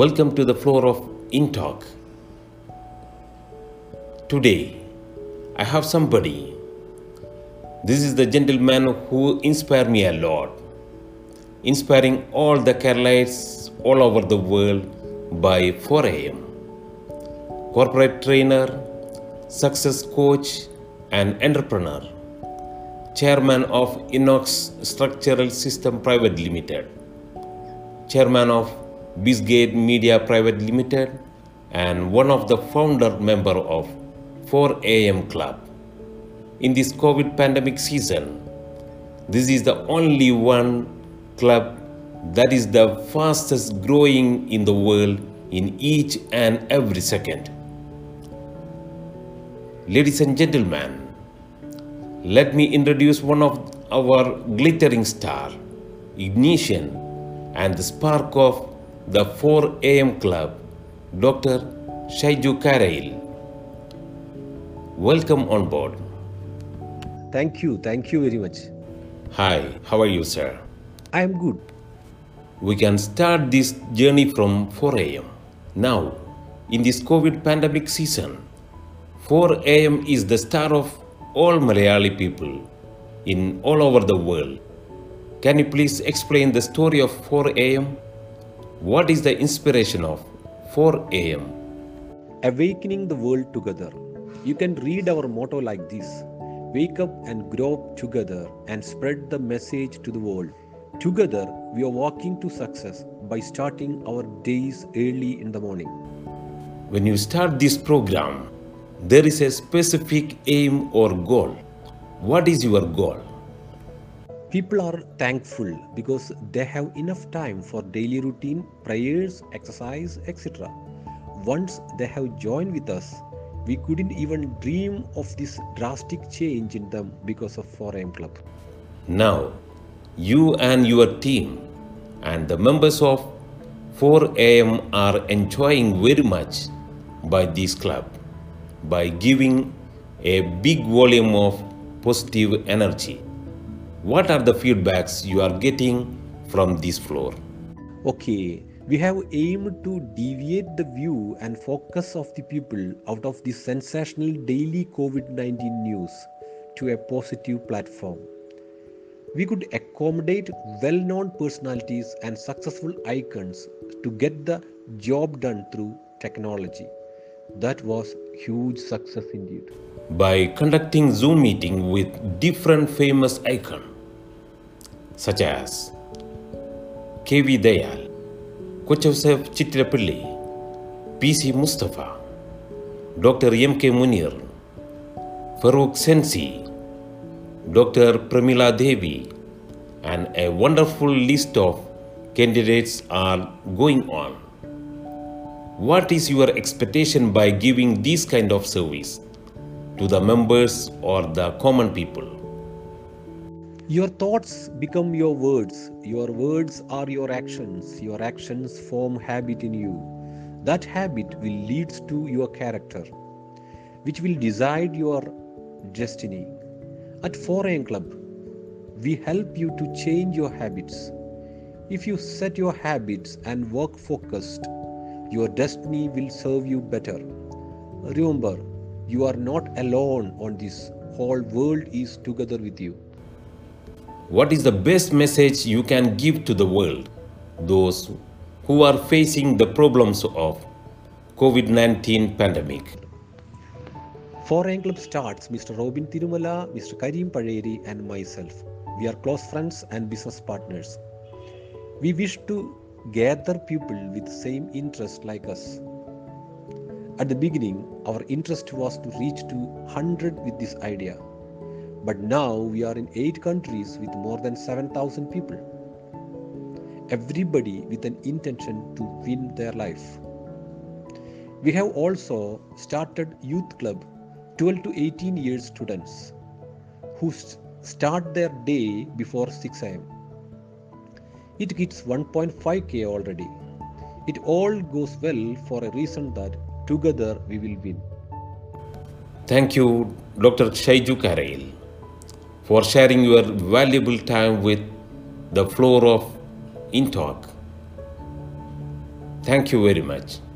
Welcome to the floor of Intalk. Today, I have somebody. This is the gentleman who inspired me a lot, inspiring all the Keralites all over the world by 4am. Corporate trainer, success coach and entrepreneur, chairman of Inox Structural System Private Limited, chairman of Bizgate Media Private Limited, and one of the founder member of 4am Club. In this COVID pandemic season, this is the only one club that is the fastest growing in the world in each and every second. Ladies and gentlemen, let me introduce one of our glittering star, ignition and the spark of the 4am Club, Dr. Shaiju Karayil. Welcome on board. Thank you very much. Hi, how are you, sir? I am good. We can start this journey from 4am. Now, in this COVID pandemic season, 4am is the star of all Malayali people in all over the world. Can you please explain the story of 4am? What is the inspiration of 4am? Awakening the world together. You can read our motto like this: wake up and grow up together and spread the message to the world. Together, we are walking to success by starting our days early in the morning. When you start this program, there is a specific aim or goal. What is your goal? People are thankful because they have enough time for daily routine, prayers, exercise, etc. Once they have joined with us, we couldn't even dream of this drastic change in them because of 4am Club. Now, you and your team and the members of 4am are enjoying very much by this club by giving a big volume of positive energy. What are the feedbacks you are getting from this floor? Okay, we have aimed to deviate the view and focus of the people out of the sensational daily COVID-19 news to a positive platform. We could accommodate well-known personalities and successful icons to get the job done through technology. That was huge success indeed. By conducting Zoom meeting with different famous icons such as K.V. Dayal, Kochevsev Chitrapalli, P.C. Mustafa, Dr. M.K. Munir, Farooq Sensi, Dr. Pramila Devi, and a wonderful list of candidates are going on. What is your expectation by giving this kind of service to the members or the common people? Your thoughts become your words. Your words are your actions. Your actions form habit in you. That habit will lead to your character, which will decide your destiny. At 4am Club, we help you to change your habits. If you set your habits and work focused, your destiny will serve you better. Remember, you are not alone on this. Whole world is together with you. What is the best message you can give to the world, those who are facing the problems of COVID-19 pandemic? 4am Club starts Mr. Robin Tirumala, Mr. Kareem Paderi and myself. We are close friends and business partners. We wish to gather people with same interest like us. At the beginning, our interest was to reach to 100 with this idea. But now we are in 8 countries with more than 7,000 people. Everybody with an intention to win their life. We have also started youth club, 12 to 18 years students who start their day before 6 a.m. It hits 1.5K already. It all goes well for a reason that together we will win. Thank you, Dr. Shaiju Karayil, for sharing your valuable time with the floor of Intalk. Thank you very much.